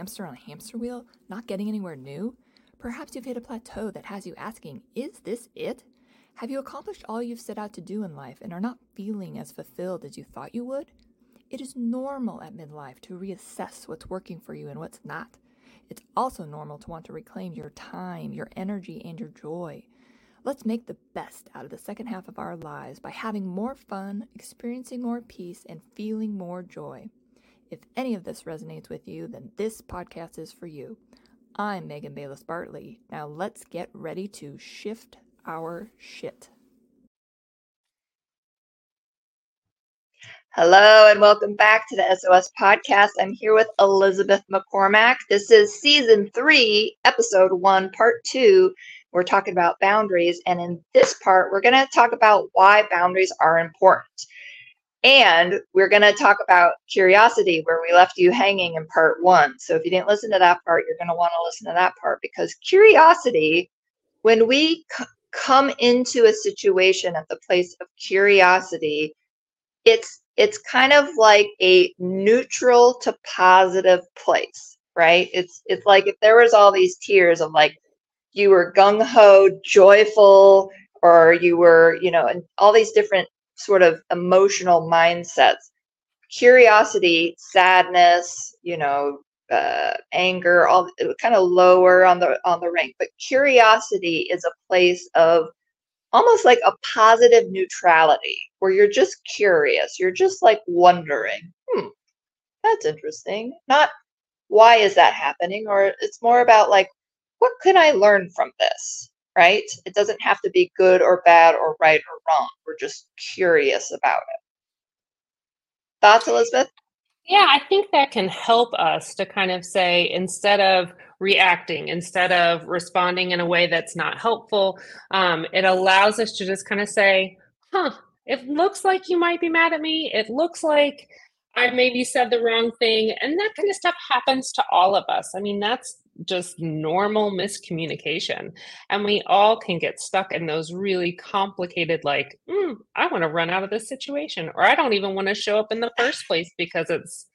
hamster on a hamster wheel, not getting anywhere new? Perhaps you've hit a plateau that has you asking, is this it? Have you accomplished all you've set out to do in life and are not feeling as fulfilled as you thought you would? It is normal at midlife to reassess what's working for you and what's not. It's also normal to want to reclaim your time, your energy, and your joy. Let's make the best out of the second half of our lives by having more fun, experiencing more peace, and feeling more joy. If any of this resonates with you, then this podcast is for you. I'm Megan Bayles Bartley. Now let's get ready to shift our shit. Hello and welcome back to the SOS Podcast. I'm here with Elizabeth McCormack. This is Season 3, Episode 1, Part 2. We're talking about boundaries, and in this part, we're going to talk about why boundaries are important. And we're going to talk about curiosity, where we left you hanging in Part 1. So if you didn't listen to that part, you're going to want to listen to that part, because curiosity, when we come into a situation at the place of curiosity, it's kind of like a neutral to positive place, right? It's like if there was all these tiers of like, you were gung-ho, joyful, or you were, and all these different sort of emotional mindsets. Curiosity, sadness, anger, all kind of lower on the rank. But curiosity is a place of almost like a positive neutrality, where you're just curious. You're just like wondering, that's interesting. Not why is that happening? Or it's more about like, what could I learn from this, right? It doesn't have to be good or bad or right or wrong. We're just curious about it. Thoughts, Elizabeth? Yeah, I think that can help us to kind of say, instead of reacting, instead of responding in a way that's not helpful, it allows us to just kind of say, it looks like you might be mad at me. It looks like I maybe said the wrong thing. And that kind of stuff happens to all of us. I mean, that's just normal miscommunication. And we all can get stuck in those really complicated, like, I want to run out of this situation, or I don't even want to show up in the first place because it's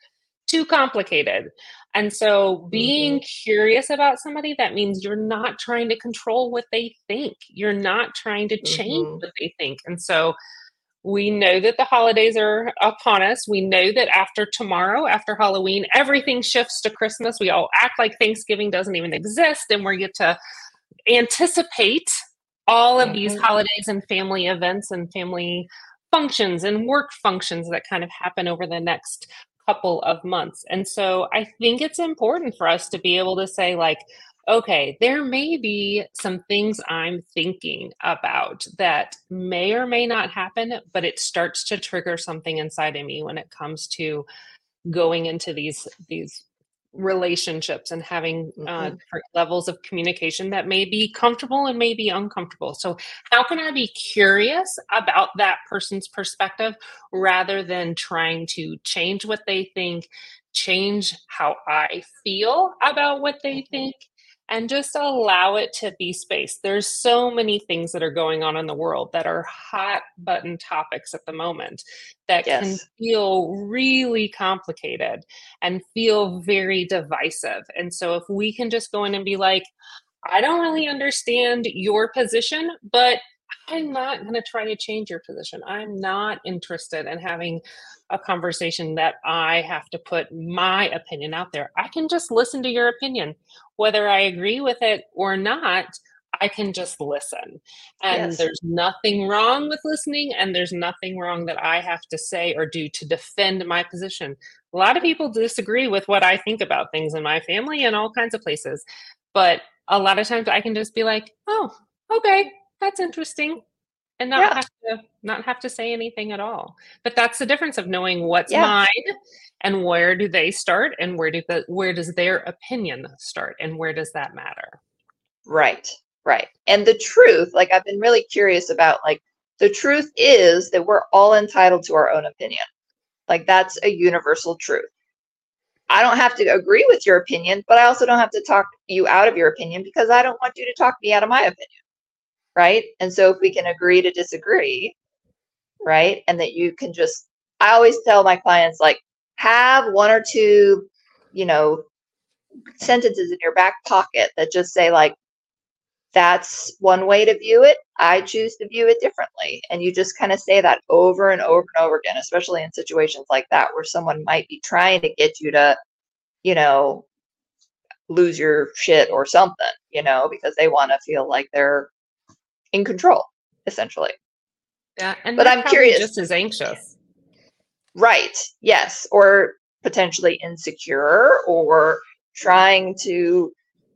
too complicated. And so being curious about somebody, that means you're not trying to control what they think. You're not trying to change what they think. And so we know that the holidays are upon us. We know that after tomorrow, after Halloween, everything shifts to Christmas. We all act like Thanksgiving doesn't even exist, and we get to anticipate all of these holidays and family events and family functions and work functions that kind of happen over the next couple of months. And so I think it's important for us to be able to say, like, okay, there may be some things I'm thinking about that may or may not happen, but it starts to trigger something inside of me when it comes to going into these relationships and having different levels of communication that may be comfortable and may be uncomfortable. So how can I be curious about that person's perspective rather than trying to change what they think, change how I feel about what they think? And just allow it to be space. There's so many things that are going on in the world that are hot button topics at the moment that can feel really complicated and feel very divisive. And so if we can just go in and be like, I don't really understand your position, but I'm not going to try to change your position. I'm not interested in having a conversation that I have to put my opinion out there. I can just listen to your opinion. Whether I agree with it or not, I can just listen. And there's nothing wrong with listening, and there's nothing wrong that I have to say or do to defend my position. A lot of people disagree with what I think about things in my family and all kinds of places. But a lot of times I can just be like, oh, okay, that's interesting, and not have to say anything at all. But that's the difference of knowing what's mine and where do they start, and where does their opinion start, and where does that matter? Right. And the truth, like, I've been really curious about, like, the truth is that we're all entitled to our own opinion. Like, that's a universal truth. I don't have to agree with your opinion, but I also don't have to talk you out of your opinion, because I don't want you to talk me out of my opinion. Right. And so if we can agree to disagree, right. And that you can just, I always tell my clients, like, have one or two, sentences in your back pocket that just say like, that's one way to view it. I choose to view it differently. And you just kind of say that over and over and over again, especially in situations like that where someone might be trying to get you to, you know, lose your shit or something, you know, because they want to feel like they're in control, essentially. Yeah. And but I'm curious. Just as anxious. Right. Yes. Or potentially insecure or trying to,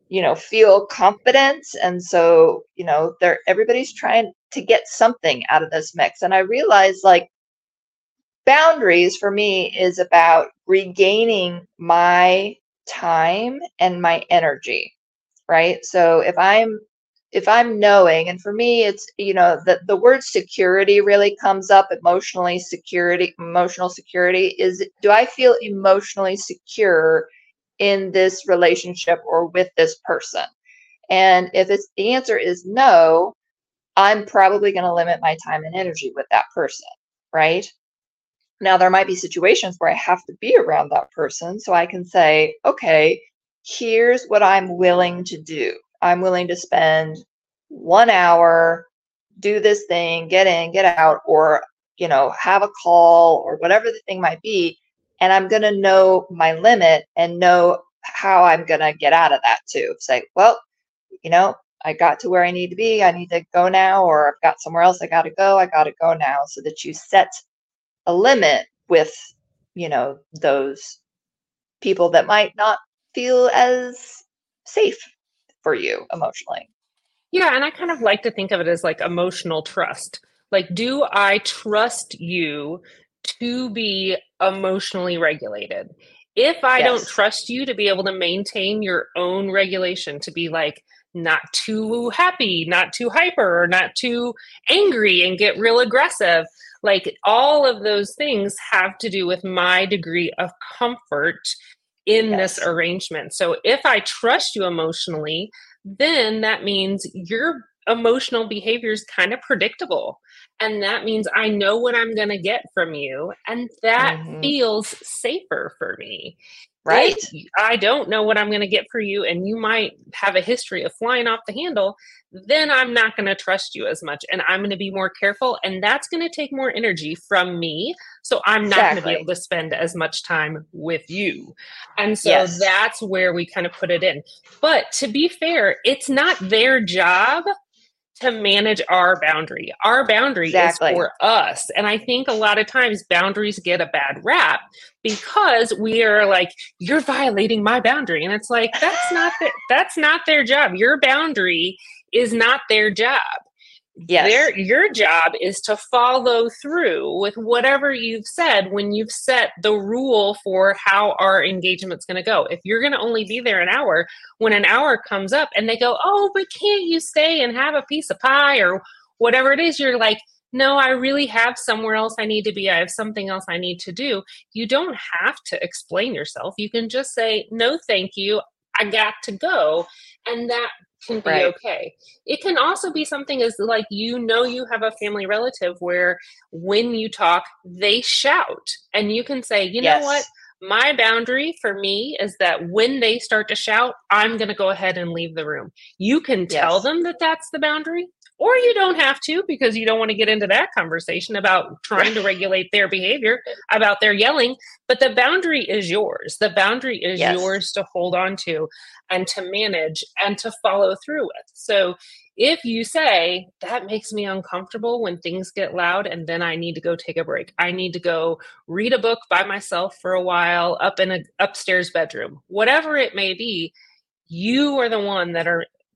you know, feel confident. And so, you know, everybody's trying to get something out of this mix. And I realized like boundaries for me is about regaining my time and my energy, right? So if I'm knowing, and for me, it's, you know, the word security really comes up emotionally. Emotional security is, do I feel emotionally secure in this relationship or with this person? And if it's the answer is no, I'm probably going to limit my time and energy with that person, right? Now, there might be situations where I have to be around that person. So I can say, okay, here's what I'm willing to do. I'm willing to spend 1 hour, do this thing, get in, get out, or, you know, have a call or whatever the thing might be. And I'm going to know my limit and know how I'm going to get out of that too. Say, well, you know, I got to where I need to be. I need to go now, or I've got somewhere else I got to go. I got to go now. So that you set a limit with, you know, those people that might not feel as safe for you emotionally. Yeah. And I kind of like to think of it as like emotional trust. Like, do I trust you to be emotionally regulated? If I don't trust you to be able to maintain your own regulation, to be like not too happy, not too hyper, or not too angry and get real aggressive, like all of those things have to do with my degree of comfort in this arrangement. So if I trust you emotionally, then that means your emotional behavior is kind of predictable. And that means I know what I'm going to get from you. And that feels safer for me. Right. If I don't know what I'm going to get for you, and you might have a history of flying off the handle, then I'm not going to trust you as much. And I'm going to be more careful. And that's going to take more energy from me. So I'm not going to be able to spend as much time with you. And so that's where we kind of put it in. But to be fair, it's not their job to manage our boundary. Our boundary is for us. And I think a lot of times boundaries get a bad rap because we are like, you're violating my boundary. And it's like, that's not their job. Your boundary is not their job. Yes. Your job is to follow through with whatever you've said when you've set the rule for how our engagement's going to go. If you're going to only be there an hour, when an hour comes up and they go, oh, but can't you stay and have a piece of pie or whatever it is, you're like, no, I really have somewhere else I need to be. I have something else I need to do. You don't have to explain yourself. You can just say, no, thank you. I got to go. And that can be okay. It can also be something as like, you know, you have a family relative where when you talk, they shout, and you can say, you know what, my boundary for me is that when they start to shout, I'm going to go ahead and leave the room. You can tell them that that's the boundary, or you don't have to, because you don't want to get into that conversation about trying to regulate their behavior, about their yelling. But the boundary is yours. The boundary is yours to hold on to and to manage and to follow through with. So if you say, that makes me uncomfortable when things get loud, and then I need to go take a break. I need to go read a book by myself for a while up in an upstairs bedroom, whatever it may be, you are the one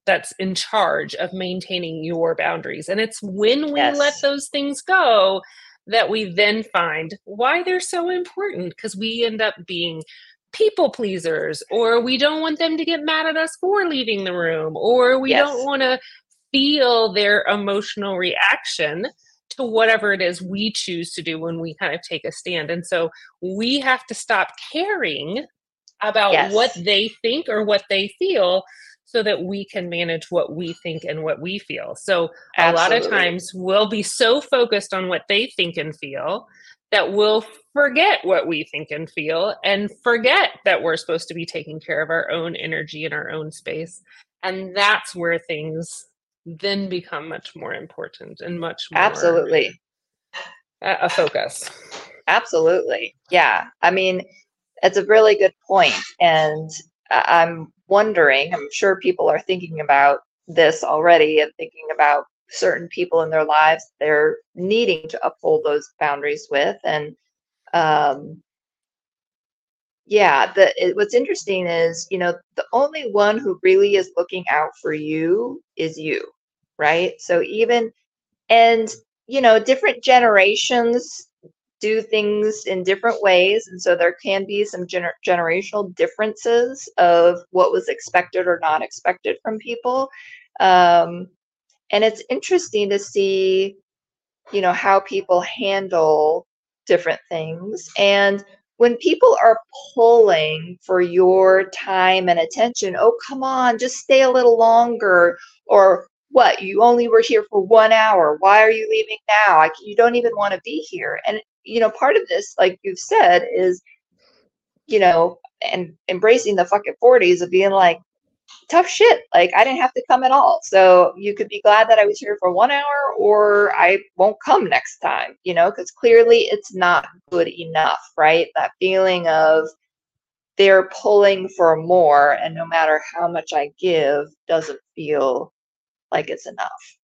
that's in charge of maintaining your boundaries. And it's when we let those things go that we then find why they're so important, because we end up being people pleasers, or we don't want them to get mad at us for leaving the room, or we don't want to feel their emotional reaction to whatever it is we choose to do when we kind of take a stand. And so we have to stop caring about what they think or what they feel, so that we can manage what we think and what we feel. So a lot of times we'll be so focused on what they think and feel that we'll forget what we think and feel and forget that we're supposed to be taking care of our own energy and our own space. And that's where things then become much more important and much more absolutely a focus. Absolutely. Yeah. I mean, it's a really good point. And I'm wondering, I'm sure people are thinking about this already and thinking about certain people in their lives they're needing to uphold those boundaries with. And what's interesting is, you know, the only one who really is looking out for you is you, right? So different generations do things in different ways. And so there can be some generational differences of what was expected or not expected from people. And it's interesting to see, you know, how people handle different things. And when people are pulling for your time and attention, oh, come on, just stay a little longer, or what? You only were here for 1 hour. Why are you leaving now? You don't even want to be here. And, you know, part of this, like you've said, is, you know, and embracing the fucking 40s of being like, tough shit. Like, I didn't have to come at all. So you could be glad that I was here for 1 hour, or I won't come next time, you know, because clearly it's not good enough, right? That feeling of they're pulling for more, and no matter how much I give, doesn't feel like it's enough.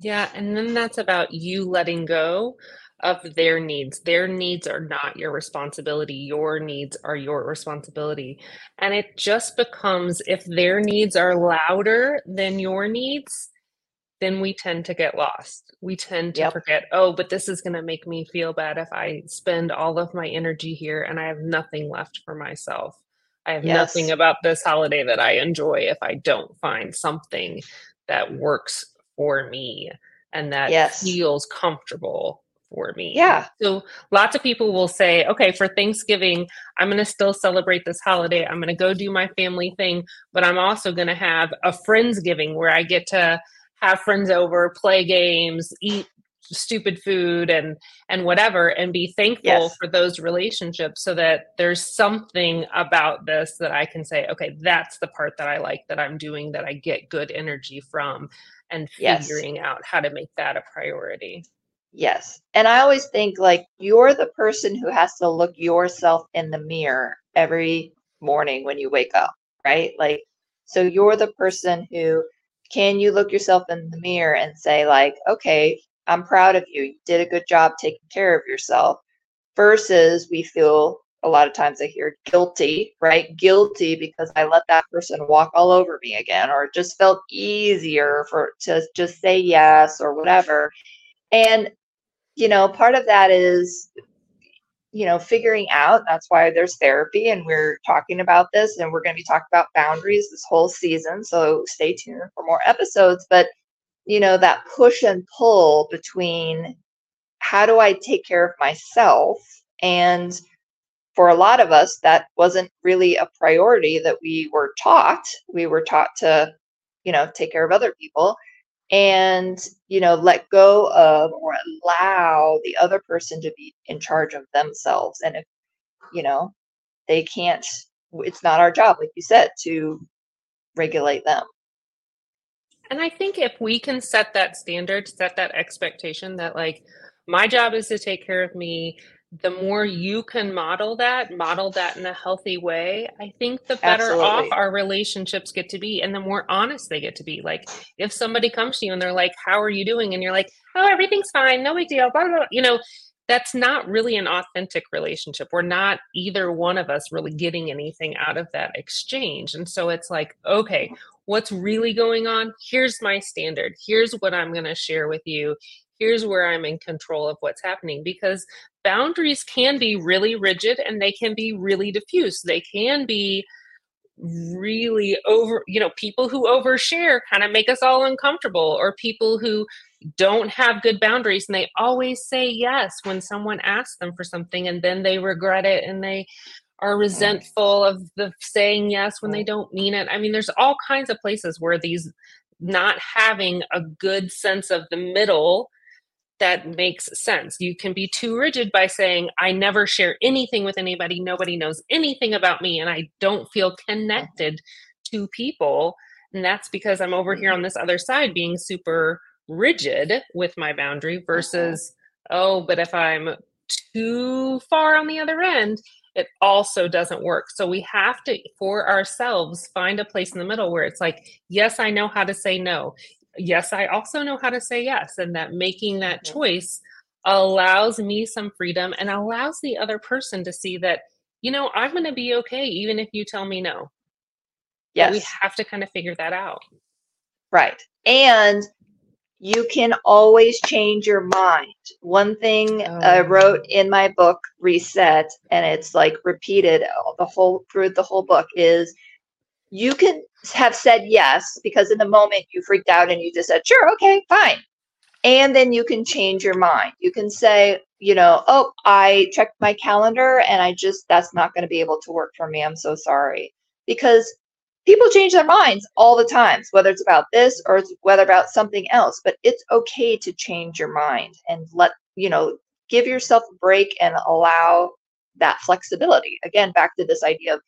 Yeah. And then that's about you letting go of their needs. Their needs are not your responsibility. Your needs are your responsibility. And it just becomes, if their needs are louder than your needs, then we tend to get lost. We tend to forget, oh, but this is going to make me feel bad if I spend all of my energy here and I have nothing left for myself. I have nothing about this holiday that I enjoy if I don't find something that works for me and that feels comfortable for me. Yeah. So lots of people will say, okay, for Thanksgiving, I'm going to still celebrate this holiday. I'm going to go do my family thing, but I'm also going to have a Friendsgiving where I get to have friends over, play games, eat stupid food and whatever, and be thankful for those relationships, so that there's something about this that I can say, okay, that's the part that I like, that I'm doing, that I get good energy from, and figuring out how to make that a priority. Yes. And I always think, like, you're the person who has to look yourself in the mirror every morning when you wake up, right? Like, so you're the person who, can you look yourself in the mirror and say, like, okay, I'm proud of you. You did a good job taking care of yourself. Versus we feel, a lot of times I hear guilty, right? Guilty because I let that person walk all over me again, or it just felt easier to just say yes or whatever. And, you know, part of that is, you know, figuring out, that's why there's therapy, and we're talking about this, and we're going to be talking about boundaries this whole season. So stay tuned for more episodes. But, you know, that push and pull between how do I take care of myself? And for a lot of us, that wasn't really a priority that we were taught. We were taught to, you know, take care of other people and, you know, let go of or allow the other person to be in charge of themselves. And if, you know, they can't, it's not our job, like you said, to regulate them. And I think if we can set that standard, set that expectation that, like, my job is to take care of me, the more you can model that in a healthy way, I think the better off our relationships get to be, and the more honest they get to be. Like, if somebody comes to you and they're like, how are you doing? And you're like, oh, everything's fine, no big deal, blah, blah, blah. You know, that's not really an authentic relationship. We're not, either one of us, really getting anything out of that exchange. And so it's like, okay, what's really going on? Here's my standard. Here's what I'm going to share with you. Here's where I'm in control of what's happening, because boundaries can be really rigid and they can be really diffuse. They can be really over, you know, people who overshare kind of make us all uncomfortable, or people who don't have good boundaries and they always say yes when someone asks them for something, and then they regret it and they are resentful of the saying yes when they don't mean it. I mean, there's all kinds of places where these, not having a good sense of the middle, that makes sense. You can be too rigid by saying, I never share anything with anybody. Nobody knows anything about me. And I don't feel connected to people. And that's because I'm over here on this other side being super rigid with my boundary versus, oh, but if I'm too far on the other end, it also doesn't work. So we have to, for ourselves, find a place in the middle where it's like, yes, I know how to say no. Yes, I also know how to say yes. And that making that choice allows me some freedom and allows the other person to see that, you know, I'm going to be okay, even if you tell me no. Yes. But we have to kind of figure that out. Right. And you can always change your mind. One thing I wrote in my book, Reset, and it's like repeated through the whole book is, you could have said yes, because in the moment you freaked out and you just said, sure, okay, fine. And then you can change your mind. You can say, you know, oh, I checked my calendar and that's not going to be able to work for me. I'm so sorry. Because people change their minds all the time, whether it's about this or whether about something else, but it's okay to change your mind and give yourself a break and allow that flexibility. Again, back to this idea of,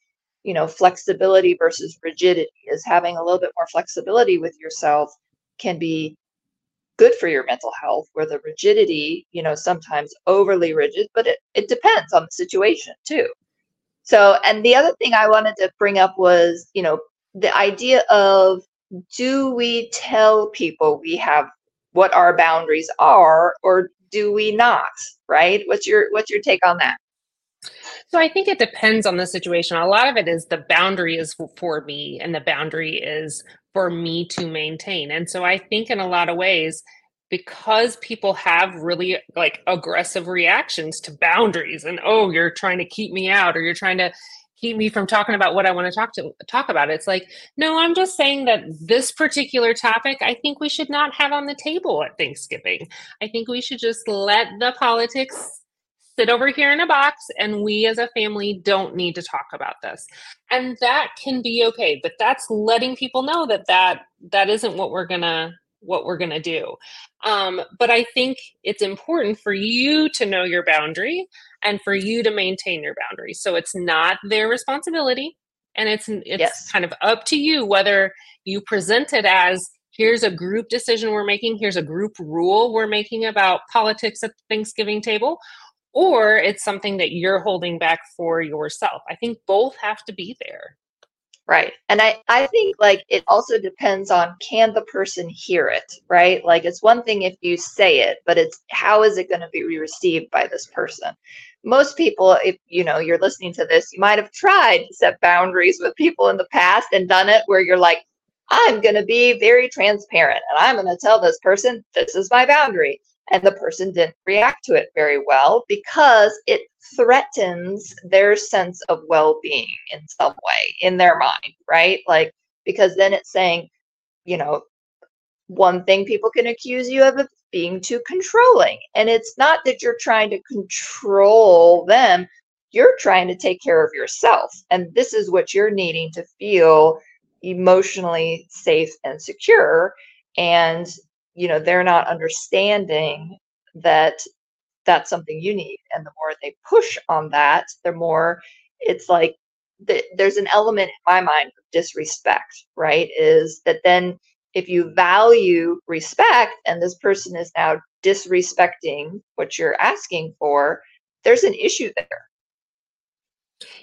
you know, flexibility versus rigidity is having a little bit more flexibility with yourself can be good for your mental health, where the rigidity, you know, sometimes overly rigid, but it depends on the situation too. So, and the other thing I wanted to bring up was, you know, the idea of, do we tell people we have what our boundaries are, or do we not, right? What's your take on that? So I think it depends on the situation. A lot of it is the boundary is for me and the boundary is for me to maintain. And so I think in a lot of ways, because people have really like aggressive reactions to boundaries and, oh, you're trying to keep me out, or you're trying to keep me from talking about what I want to talk about. It's like, no, I'm just saying that this particular topic, I think we should not have on the table at Thanksgiving. I think we should just let the politics sit over here in a box, and we as a family don't need to talk about this. And that can be okay, but that's letting people know that isn't what we're gonna do. But I think it's important for you to know your boundary and for you to maintain your boundary. So it's not their responsibility, and it's yes. kind of up to you whether you present it as, here's a group decision we're making, here's a group rule we're making about politics at the Thanksgiving table, or it's something that you're holding back for yourself. I think both have to be there. Right. And I think like it also depends on, can the person hear it, right? Like it's one thing if you say it, but it's how is it going to be received by this person? Most people, if you know, you're listening to this, you might have tried to set boundaries with people in the past and done it where you're like, I'm going to be very transparent and I'm going to tell this person, this is my boundary. And the person didn't react to it very well because it threatens their sense of well-being in some way in their mind, right? Like, because then it's saying, you know, one thing people can accuse you of being too controlling. And it's not that you're trying to control them. You're trying to take care of yourself. And this is what you're needing to feel emotionally safe and secure. And you know, they're not understanding that that's something you need. And the more they push on that, the more it's like there's an element in my mind of disrespect, right? Is that then if you value respect and this person is now disrespecting what you're asking for, there's an issue there.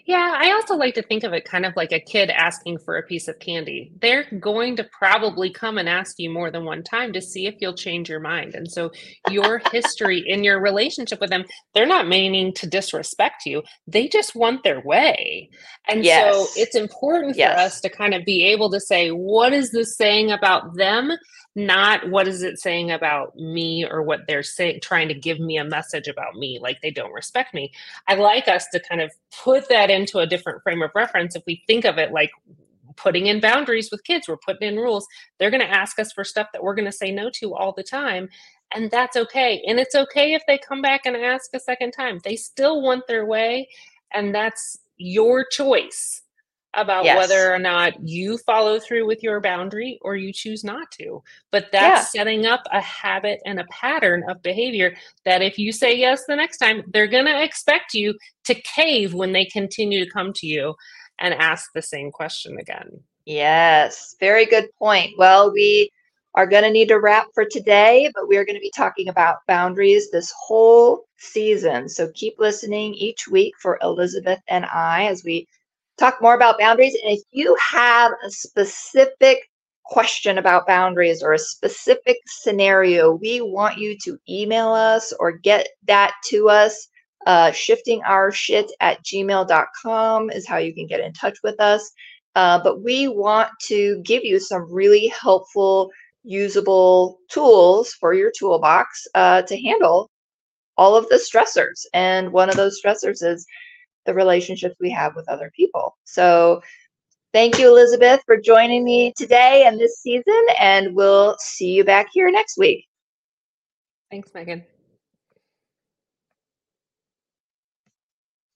Yeah, I also like to think of it kind of like a kid asking for a piece of candy. They're going to probably come and ask you more than one time to see if you'll change your mind. And so your history in your relationship with them, they're not meaning to disrespect you. They just want their way. And yes. So it's important for yes. us to kind of be able to say, what is this saying about them? Not what is it saying about me or what they're saying, trying to give me a message about me, like they don't respect me. I like us to kind of put that into a different frame of reference. If we think of it like putting in boundaries with kids, we're putting in rules. They're going to ask us for stuff that we're going to say no to all the time. And that's okay. And it's okay if they come back and ask a second time. They still want their way. And that's your choice. about whether or not you follow through with your boundary or you choose not to. But that's setting up a habit and a pattern of behavior that if you say yes the next time, they're going to expect you to cave when they continue to come to you and ask the same question again. Yes, very good point. Well, we are going to need to wrap for today, but we are going to be talking about boundaries this whole season. So keep listening each week for Elizabeth and I as we talk more about boundaries. And if you have a specific question about boundaries or a specific scenario, we want you to email us or get that to us. shiftingourshit@gmail.com is how you can get in touch with us. But we want to give you some really helpful, usable tools for your toolbox to handle all of the stressors. And one of those stressors is the relationships we have with other people. So thank you, Elizabeth, for joining me today and this season. And we'll see you back here next week. Thanks, Megan.